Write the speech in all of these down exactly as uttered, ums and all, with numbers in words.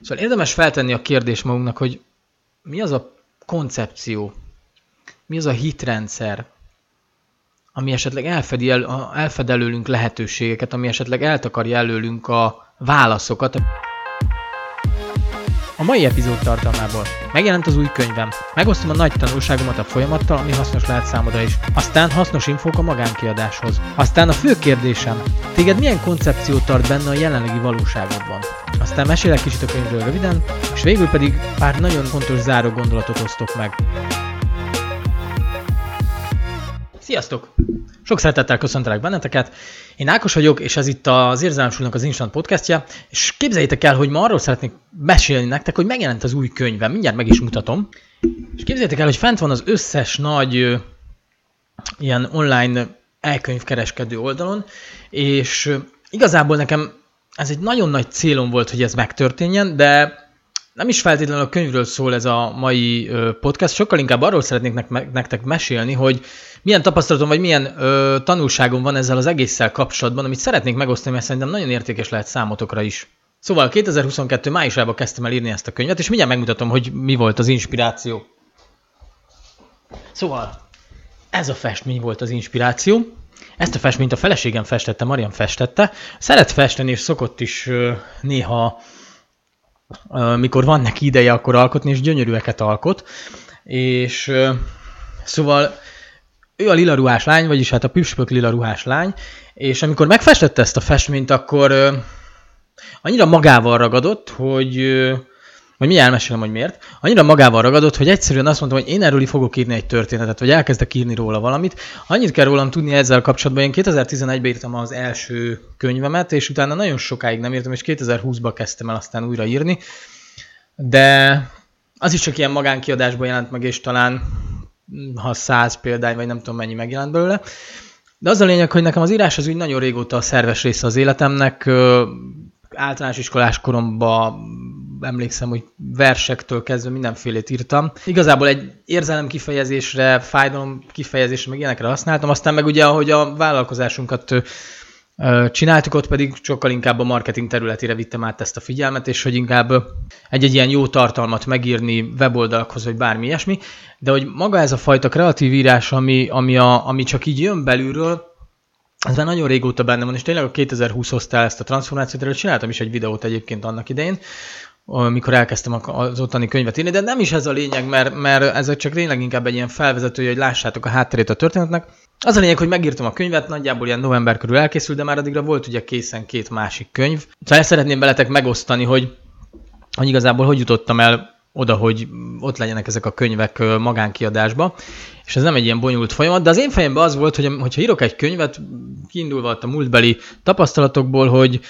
Szóval érdemes feltenni a kérdést magunknak, hogy mi az a koncepció, mi az a hitrendszer, ami esetleg elfedi el, elfed előlünk lehetőségeket, ami esetleg eltakarja előlünk a válaszokat. A mai epizód tartalmából megjelent az új könyvem. Megosztom a nagy tanulságomat a folyamattal, ami hasznos lehet számodra is. Aztán hasznos infók a magánkiadáshoz. Aztán a fő kérdésem, téged milyen koncepció tart benne a jelenlegi valóságodban? Aztán mesélek kicsit a könyvről röviden, és végül pedig pár nagyon fontos záró gondolatot osztok meg. Sziasztok! Sok szeretettel köszöntelek benneteket. Én Ákos vagyok, és ez itt az Érzelemsulinak az Instant Podcastja, és képzeljétek el, hogy ma arról szeretnék mesélni nektek, hogy megjelent az új könyvem, mindjárt meg is mutatom. És képzeljétek el, hogy fent van az összes nagy ilyen online e-könyvkereskedő oldalon, és igazából nekem ez egy nagyon nagy célom volt, hogy ez megtörténjen, de nem is feltétlenül a könyvről szól ez a mai podcast, sokkal inkább arról szeretnék nektek mesélni, hogy milyen tapasztalatom vagy milyen ö, tanulságom van ezzel az egésszel kapcsolatban, amit szeretnék megosztani, mert szerintem nagyon értékes lehet számotokra is. Szóval kétezer-huszonkettő májusában kezdtem el írni ezt a könyvet, és mindjárt megmutatom, hogy mi volt az inspiráció. Szóval ez a festmény volt az inspiráció. Ezt a festményt a feleségem festette, Marian festette. Szeret festeni, és szokott is ö, néha... mikor van neki ideje, akkor alkotni, és gyönyörűeket alkot. És szóval ő a lilaruhás lány, vagyis hát a püspök lilaruhás lány, és amikor megfestette ezt a festményt, akkor annyira magával ragadott, hogy... vagy mindjárt elmesélem, hogy miért. Annyira magával ragadott, hogy egyszerűen azt mondtam, hogy én erről fogok írni egy történetet, vagy elkezdek írni róla valamit. Annyit kell rólam tudni ezzel kapcsolatban, én kétezer-tizenegyben írtam az első könyvemet, és utána nagyon sokáig nem írtam, és kétezer-húszban kezdtem el aztán újra írni. De az is csak ilyen magánkiadásban jelent meg, és talán ha száz példány, vagy nem tudom mennyi megjelent belőle. De az a lényeg, hogy nekem az írás az úgy nagyon régóta a szerves része az életemnek. Általános iskolás koromban emlékszem, hogy versektől kezdve mindenfélét írtam. Igazából egy érzelem kifejezésre, fájdalom kifejezésre, meg ilyenekre használtam. Aztán meg ugye, ahogy a vállalkozásunkat csináltuk, ott pedig sokkal inkább a marketing területére vittem át ezt a figyelmet, és hogy inkább egy-egy ilyen jó tartalmat megírni weboldalakhoz, vagy bármi ilyesmi. De hogy maga ez a fajta kreatív írás, ami, ami, a, ami csak így jön belülről, ez már nagyon régóta benne van, és tényleg a kétezer-húszhoz tál ezt a transformációt, erről csináltam is egy videót egyébként annak idején, mikor elkezdtem az ottani könyvet írni, de nem is ez a lényeg, mert, mert ez csak tényleg inkább egy ilyen felvezetője, hogy lássátok a hátterét a történetnek. Az a lényeg, hogy megírtam a könyvet, nagyjából ilyen november körül elkészült, de már addigra volt ugye készen két másik könyv. Szóval ezt szeretném veletek megosztani, hogy, hogy igazából hogy jutottam el oda, hogy ott legyenek ezek a könyvek magánkiadásba, és ez nem egy ilyen bonyolult folyamat, de az én fejemben az volt, hogy ha írok egy könyvet, kiindulva a múltbeli tapasztalatokból, hogy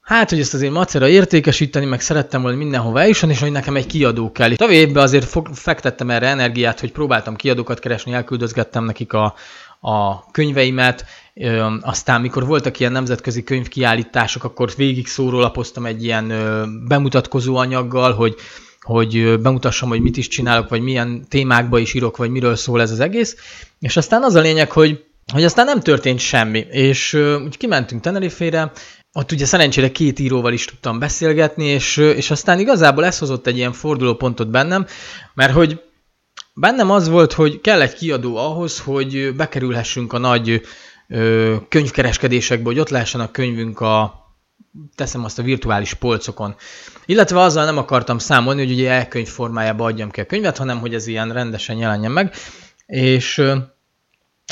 hát, hogy ezt azért macera értékesíteni, meg szerettem volna mindenhova eljusson, és hogy nekem egy kiadó kell. Tavaly évben azért fektettem erre energiát, hogy próbáltam kiadókat keresni, elküldözgettem nekik a, a könyveimet, ö, aztán mikor voltak ilyen nemzetközi könyvkiállítások, akkor végig szórólapoztam egy ilyen ö, bemutatkozó anyaggal, hogy hogy bemutassam, hogy mit is csinálok, vagy milyen témákba is írok, vagy miről szól ez az egész. És aztán az a lényeg, hogy, hogy aztán nem történt semmi. És uh, úgy kimentünk Tenerifére, ott ugye szerencsére két íróval is tudtam beszélgetni, és, és aztán igazából ez hozott egy ilyen fordulópontot bennem, mert hogy bennem az volt, hogy kell egy kiadó ahhoz, hogy bekerülhessünk a nagy uh, könyvkereskedésekbe, hogy ott lássan a könyvünk a... teszem azt a virtuális polcokon. Illetve azzal nem akartam számolni, hogy ugye e-könyv formájába adjam ki a könyvet, hanem hogy ez ilyen rendesen jelenjen meg. És,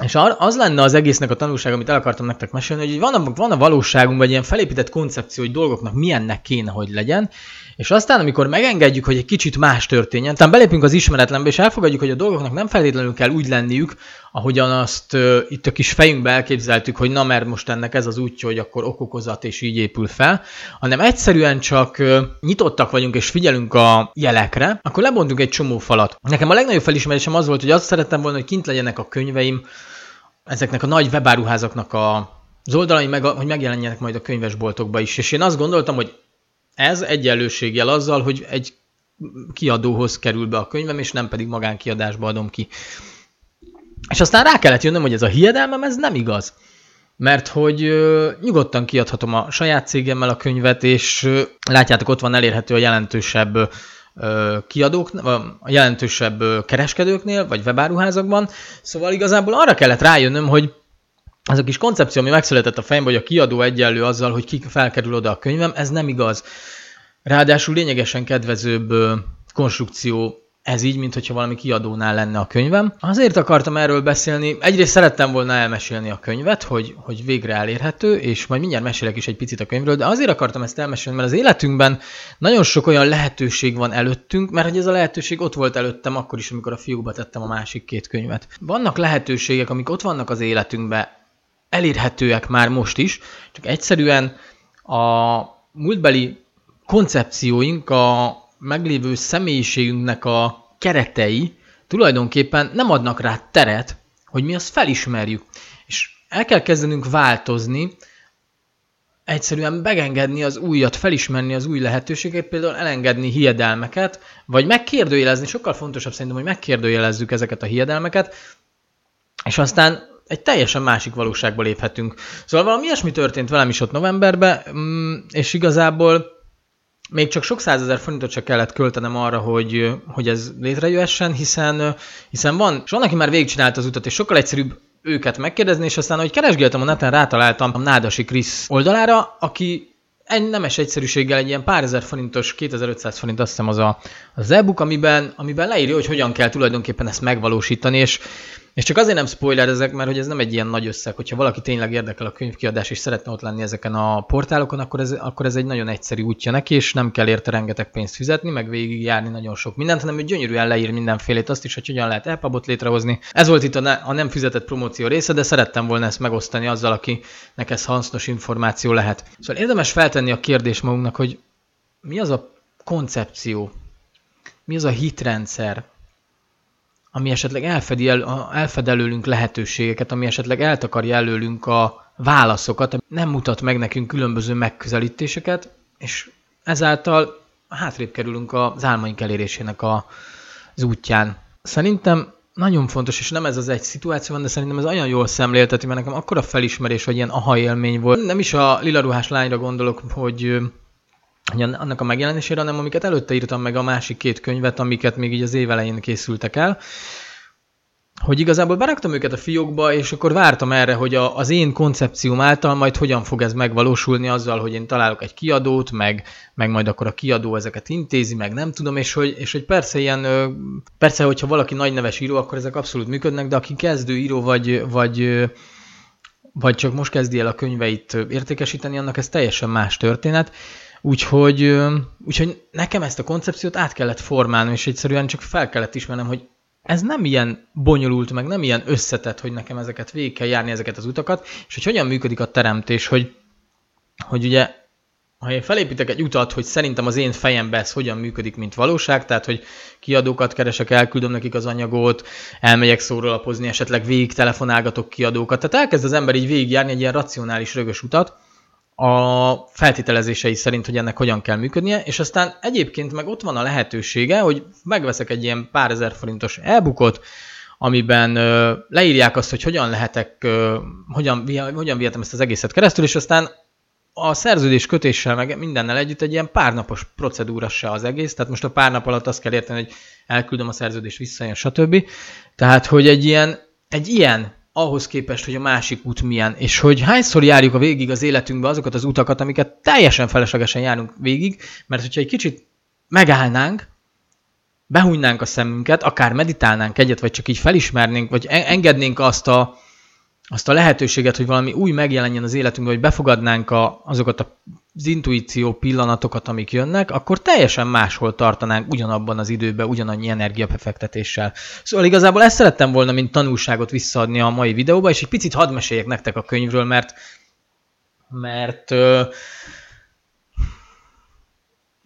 és az lenne az egésznek a tanulság, amit el akartam nektek mesélni, hogy van a, van a valóságunkban egy ilyen felépített koncepció, hogy dolgoknak milyennek kéne, hogy legyen, és aztán, amikor megengedjük, hogy egy kicsit más történjen, aztán belépünk az ismeretlenbe, és elfogadjuk, hogy a dolgoknak nem feltétlenül kell úgy lenniük, ahogyan azt uh, itt a kis fejünkbe elképzeltük, hogy na, mert most ennek ez az útja, hogy akkor okokozat, és így épül fel, hanem egyszerűen csak uh, nyitottak vagyunk, és figyelünk a jelekre, akkor lebontunk egy csomó falat. Nekem a legnagyobb felismerésem az volt, hogy azt szerettem volna, hogy kint legyenek a könyveim, ezeknek a nagy webáruházaknak a, az oldalai, meg, hogy megjelenjenek majd a könyvesboltokba is. És én azt gondoltam, hogy ez egyenlőségjel azzal, hogy egy kiadóhoz kerül be a könyvem, és nem pedig magánkiadásba adom ki. És aztán rá kellett jönnöm, hogy ez a hiedelmem, ez nem igaz. mert hogy ö, nyugodtan kiadhatom a saját cégemmel a könyvet, és ö, látjátok, ott van elérhető a jelentősebb ö, kiadók, a jelentősebb ö, kereskedőknél, vagy webáruházakban. Szóval igazából arra kellett rájönnöm, hogy az a kis koncepció, ami megszületett a fejemben, hogy a kiadó egyenlő azzal, hogy ki felkerül oda a könyvem, ez nem igaz. Ráadásul lényegesen kedvezőbb ö, konstrukció ez így, mint hogyha valami kiadónál lenne a könyvem. Azért akartam erről beszélni, egyrészt szerettem volna elmesélni a könyvet, hogy, hogy végre elérhető, és majd mindjárt mesélek is egy picit a könyvről, de azért akartam ezt elmesélni, mert az életünkben nagyon sok olyan lehetőség van előttünk, mert hogy ez a lehetőség ott volt előttem akkor is, amikor a fiókba tettem a másik két könyvet. Vannak lehetőségek, amik ott vannak az életünkben, elérhetőek már most is, csak egyszerűen a múltbeli koncepcióink, a meglévő személyiségünknek a keretei tulajdonképpen nem adnak rá teret, hogy mi azt felismerjük. És el kell kezdenünk változni, egyszerűen megengedni az újat, felismerni az új lehetőségeket, például elengedni hiedelmeket, vagy megkérdőjelezni, sokkal fontosabb szerintem, hogy megkérdőjelezzük ezeket a hiedelmeket, és aztán egy teljesen másik valóságba léphetünk. Szóval valami ilyesmi történt velem is ott novemberben, és igazából még csak sok százezer forintot se kellett költenem arra, hogy, hogy ez létrejöhessen, hiszen, hiszen van, és van, aki már végigcsinálta az utat, és sokkal egyszerűbb őket megkérdezni, és aztán, ahogy keresgéltem a neten, rátaláltam a Nádasi Krisz oldalára, aki egy nemes egyszerűséggel egy ilyen pár ezer forintos, kétezer-ötszáz forint azt hiszem az a, az e-book, amiben, amiben leírja, hogy hogyan kell tulajdonképpen ezt megvalósítani, és, és csak azért nem spoiler ezek, mert hogy ez nem egy ilyen nagy összeg, hogyha valaki tényleg érdekel a könyvkiadás és szeretne ott lenni ezeken a portálokon, akkor ez, akkor ez egy nagyon egyszerű útja neki, és nem kell érte rengeteg pénzt fizetni, meg végigjárni nagyon sok mindent, hanem ő gyönyörűen leír mindenfélét, azt is, hogy hogyan lehet e-pubot létrehozni. Ez volt itt a, ne, a nem fizetett promóció része, de szerettem volna ezt megosztani azzal, akinek ez hasznos információ lehet. Szóval érdemes feltenni a kérdést magunknak, hogy mi az a koncepció, mi az a hitrendszer, ami esetleg elfedi el, elfedelőlünk lehetőségeket, ami esetleg eltakarja előlünk a válaszokat, nem mutat meg nekünk különböző megközelítéseket, és ezáltal hátrébb kerülünk az álmaink elérésének a, az útján. Szerintem nagyon fontos, és nem ez az egy szituáció van, de szerintem ez olyan jól szemlélteti, mert nekem akkora felismerés, vagy ilyen aha élmény volt. Nem is a Lilaruhás lányra gondolok, hogy... annak a megjelenésére, hanem amiket előtte írtam meg a másik két könyvet, amiket még így az év elején készültek el, hogy igazából beraktam őket a fiókba, és akkor vártam erre, hogy a, az én koncepcióm által majd hogyan fog ez megvalósulni azzal, hogy én találok egy kiadót, meg, meg majd akkor a kiadó ezeket intézi, meg nem tudom, és hogy, és hogy persze ilyen, persze, hogyha valaki nagyneves író, akkor ezek abszolút működnek, de aki kezdő író, vagy, vagy, vagy csak most kezdi el a könyveit értékesíteni, annak ez teljesen más történet. Úgyhogy, úgyhogy nekem ezt a koncepciót át kellett formálnom, és egyszerűen csak fel kellett ismernem, hogy ez nem ilyen bonyolult, meg nem ilyen összetett, hogy nekem ezeket végig kell járni, ezeket az utakat, és hogy hogyan működik a teremtés, hogy, hogy ugye, ha én felépítek egy utat, hogy szerintem az én fejemben ez hogyan működik, mint valóság, tehát, hogy kiadókat keresek, elküldöm nekik az anyagot, elmegyek szórólapozni, esetleg végig telefonálgatok kiadókat, tehát elkezd az ember így végigjárni egy ilyen racionális, rögös utat, a feltételezései szerint, hogy ennek hogyan kell működnie, és aztán egyébként meg ott van a lehetősége, hogy megveszek egy ilyen pár ezer forintos e-bookot, amiben ö, leírják azt, hogy hogyan lehetek, ö, hogyan, hogyan vihetem ezt az egészet keresztül, és aztán a szerződés kötéssel, meg mindennel együtt egy ilyen párnapos procedúra se az egész, tehát most a pár nap alatt azt kell érteni, hogy elküldöm a szerződést, visszajön, stb. Tehát, hogy egy ilyen, egy ilyen ahhoz képest, hogy a másik út milyen, és hogy hányszor járjuk a végig az életünkbe azokat az utakat, amiket teljesen feleslegesen járunk végig, mert hogyha egy kicsit megállnánk, behújnánk a szemünket, akár meditálnánk egyet, vagy csak így felismernénk, vagy engednénk azt a, azt a lehetőséget, hogy valami új megjelenjen az életünkbe, hogy befogadnánk a, azokat az intuíció pillanatokat, amik jönnek, akkor teljesen máshol tartanánk ugyanabban az időben, ugyanannyi energiabefektetéssel. Szóval igazából ezt szerettem volna, mint tanulságot visszaadni a mai videóba, és egy picit hadd meséljek nektek a könyvről, mert mert,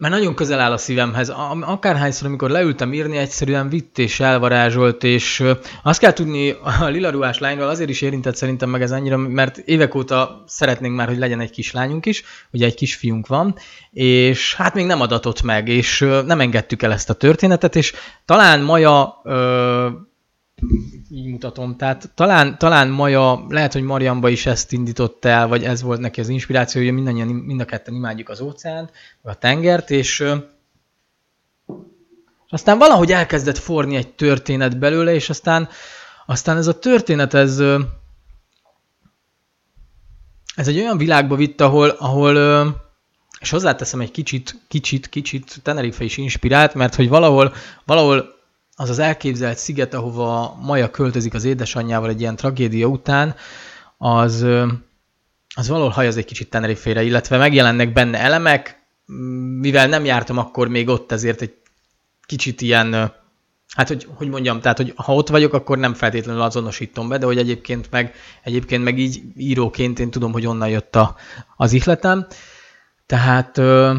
mert nagyon közel áll a szívemhez. Akárhányszor, amikor leültem írni, egyszerűen vitt és elvarázsolt, és azt kell tudni, a Lilaruhás lányról azért is érintett szerintem meg ez annyira, mert évek óta szeretnénk már, hogy legyen egy kislányunk is, ugye egy kisfiunk van, és hát még nem adatott meg, és nem engedtük el ezt a történetet, és talán Maja... Ö- így mutatom. Tehát talán, talán Maja, lehet, hogy Marianba is ezt indított el, vagy ez volt neki az inspiráció, hogy mindannyian, mind a ketten imádjuk az óceánt, vagy a tengert, és aztán valahogy elkezdett forni egy történet belőle, és aztán, aztán ez a történet, ez, ez egy olyan világba vitt, ahol, ahol és hozzáteszem egy kicsit, kicsit, kicsit Tenerife is inspirált, mert hogy valahol, valahol az az elképzelt sziget, ahova Maja költözik az édesanyjával egy ilyen tragédia után, az, az valahol hajaz egy kicsit Tenerife-re, illetve megjelennek benne elemek, mivel nem jártam akkor még ott, ezért egy kicsit ilyen, hát hogy, hogy mondjam, tehát hogy ha ott vagyok, akkor nem feltétlenül azonosítom be, de hogy egyébként meg, egyébként meg így íróként én tudom, hogy onnan jött a, az ihletem. Tehát ö,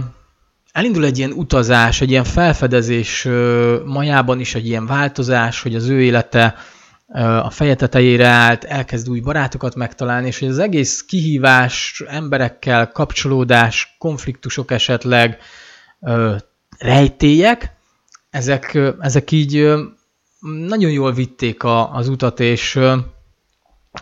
elindul egy ilyen utazás, egy ilyen felfedezés ö, Majában is, egy ilyen változás, hogy az ő élete ö, a feje tetejére állt, elkezd új barátokat megtalálni, és hogy az egész kihívás, emberekkel kapcsolódás, konfliktusok esetleg, ö, rejtélyek, ezek, ö, ezek így ö, nagyon jól vitték a, az utat, és... Ö,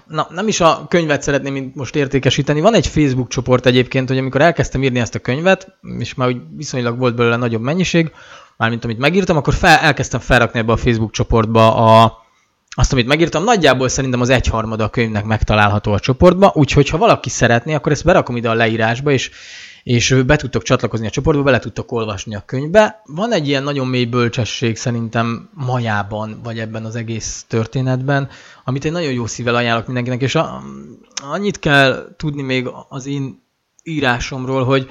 Na, nem is a könyvet szeretném most értékesíteni. Van egy Facebook csoport egyébként, hogy amikor elkezdtem írni ezt a könyvet, és már úgy viszonylag volt belőle nagyobb mennyiség, mármint amit megírtam, akkor fel, elkezdtem felrakni ebbe a Facebook csoportba a, azt, amit megírtam. Nagyjából szerintem az egyharmada a könyvnek megtalálható a csoportba, úgyhogy ha valaki szeretné, akkor ezt berakom ide a leírásba, és, és be tudtok csatlakozni a csoportba, bele tudtok olvasni a könyvbe. Van egy ilyen nagyon mély bölcsesség szerintem Majában, vagy ebben az egész történetben, amit én nagyon jó szívvel ajánlok mindenkinek, és a, annyit kell tudni még az én írásomról, hogy,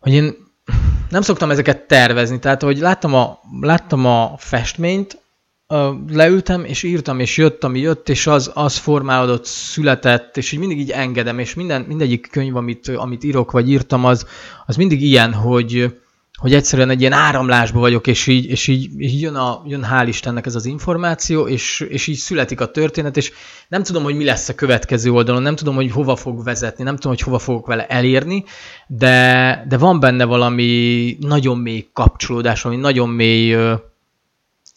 hogy én nem szoktam ezeket tervezni, tehát hogy láttam a, láttam a festményt, leültem, és írtam, és jött, ami jött, és az, az formálódott, született, és így mindig így engedem, és minden, mindegyik könyv, amit, amit írok, vagy írtam, az, az mindig ilyen, hogy, hogy egyszerűen egy ilyen áramlásban vagyok, és így, és így, így jön, a, jön hál' Istennek ez az információ, és, és így születik a történet, és nem tudom, hogy mi lesz a következő oldalon, nem tudom, hogy hova fog vezetni, nem tudom, hogy hova fogok vele elérni, de, de van benne valami nagyon mély kapcsolódás, valami nagyon mély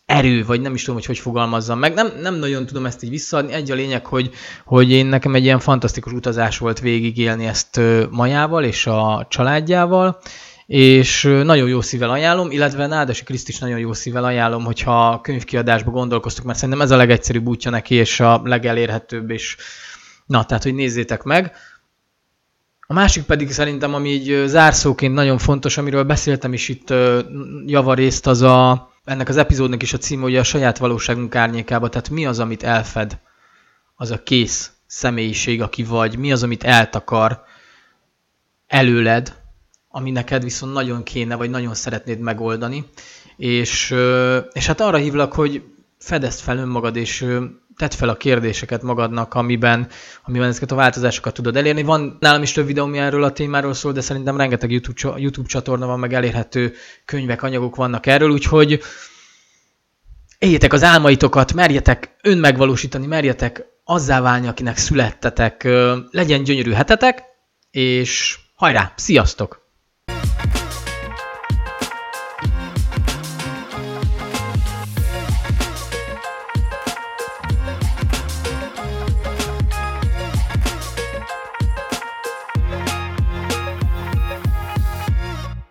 erő, vagy nem is tudom, hogy hogy fogalmazzam meg. Nem, nem nagyon tudom ezt így visszaadni. Egy a lényeg, hogy, hogy én nekem egy ilyen fantasztikus utazás volt végigélni ezt Majával és a családjával, és nagyon jó szívvel ajánlom, illetve Nádasi Kriszt is nagyon jó szívvel ajánlom, hogyha könyvkiadásba gondolkoztuk, mert szerintem ez a legegyszerűbb útja neki, és a legelérhetőbb, és na, tehát, hogy nézzétek meg. A másik pedig szerintem, ami így zárszóként nagyon fontos, amiről beszéltem is itt javarészt, az a ennek az epizódnak is a címe, hogy a saját valóságunk árnyékába, tehát mi az, amit elfed az a kész személyiség, aki vagy, mi az, amit eltakar előled, ami neked viszont nagyon kéne, vagy nagyon szeretnéd megoldani, és, és hát arra hívlak, hogy fedezd fel önmagad, és tedd fel a kérdéseket magadnak, amiben, amiben ezeket a változásokat tudod elérni. Van nálam is több videóm erről a témáról szól, de szerintem rengeteg YouTube, YouTube csatorna van, meg elérhető könyvek, anyagok vannak erről, úgyhogy éljétek az álmaitokat, merjetek önmegvalósítani, merjetek azzá válni, akinek születtetek, legyen gyönyörű hetetek, és hajrá, sziasztok!